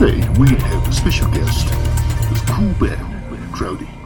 Today we have a special guest with Cool Band Crowdy.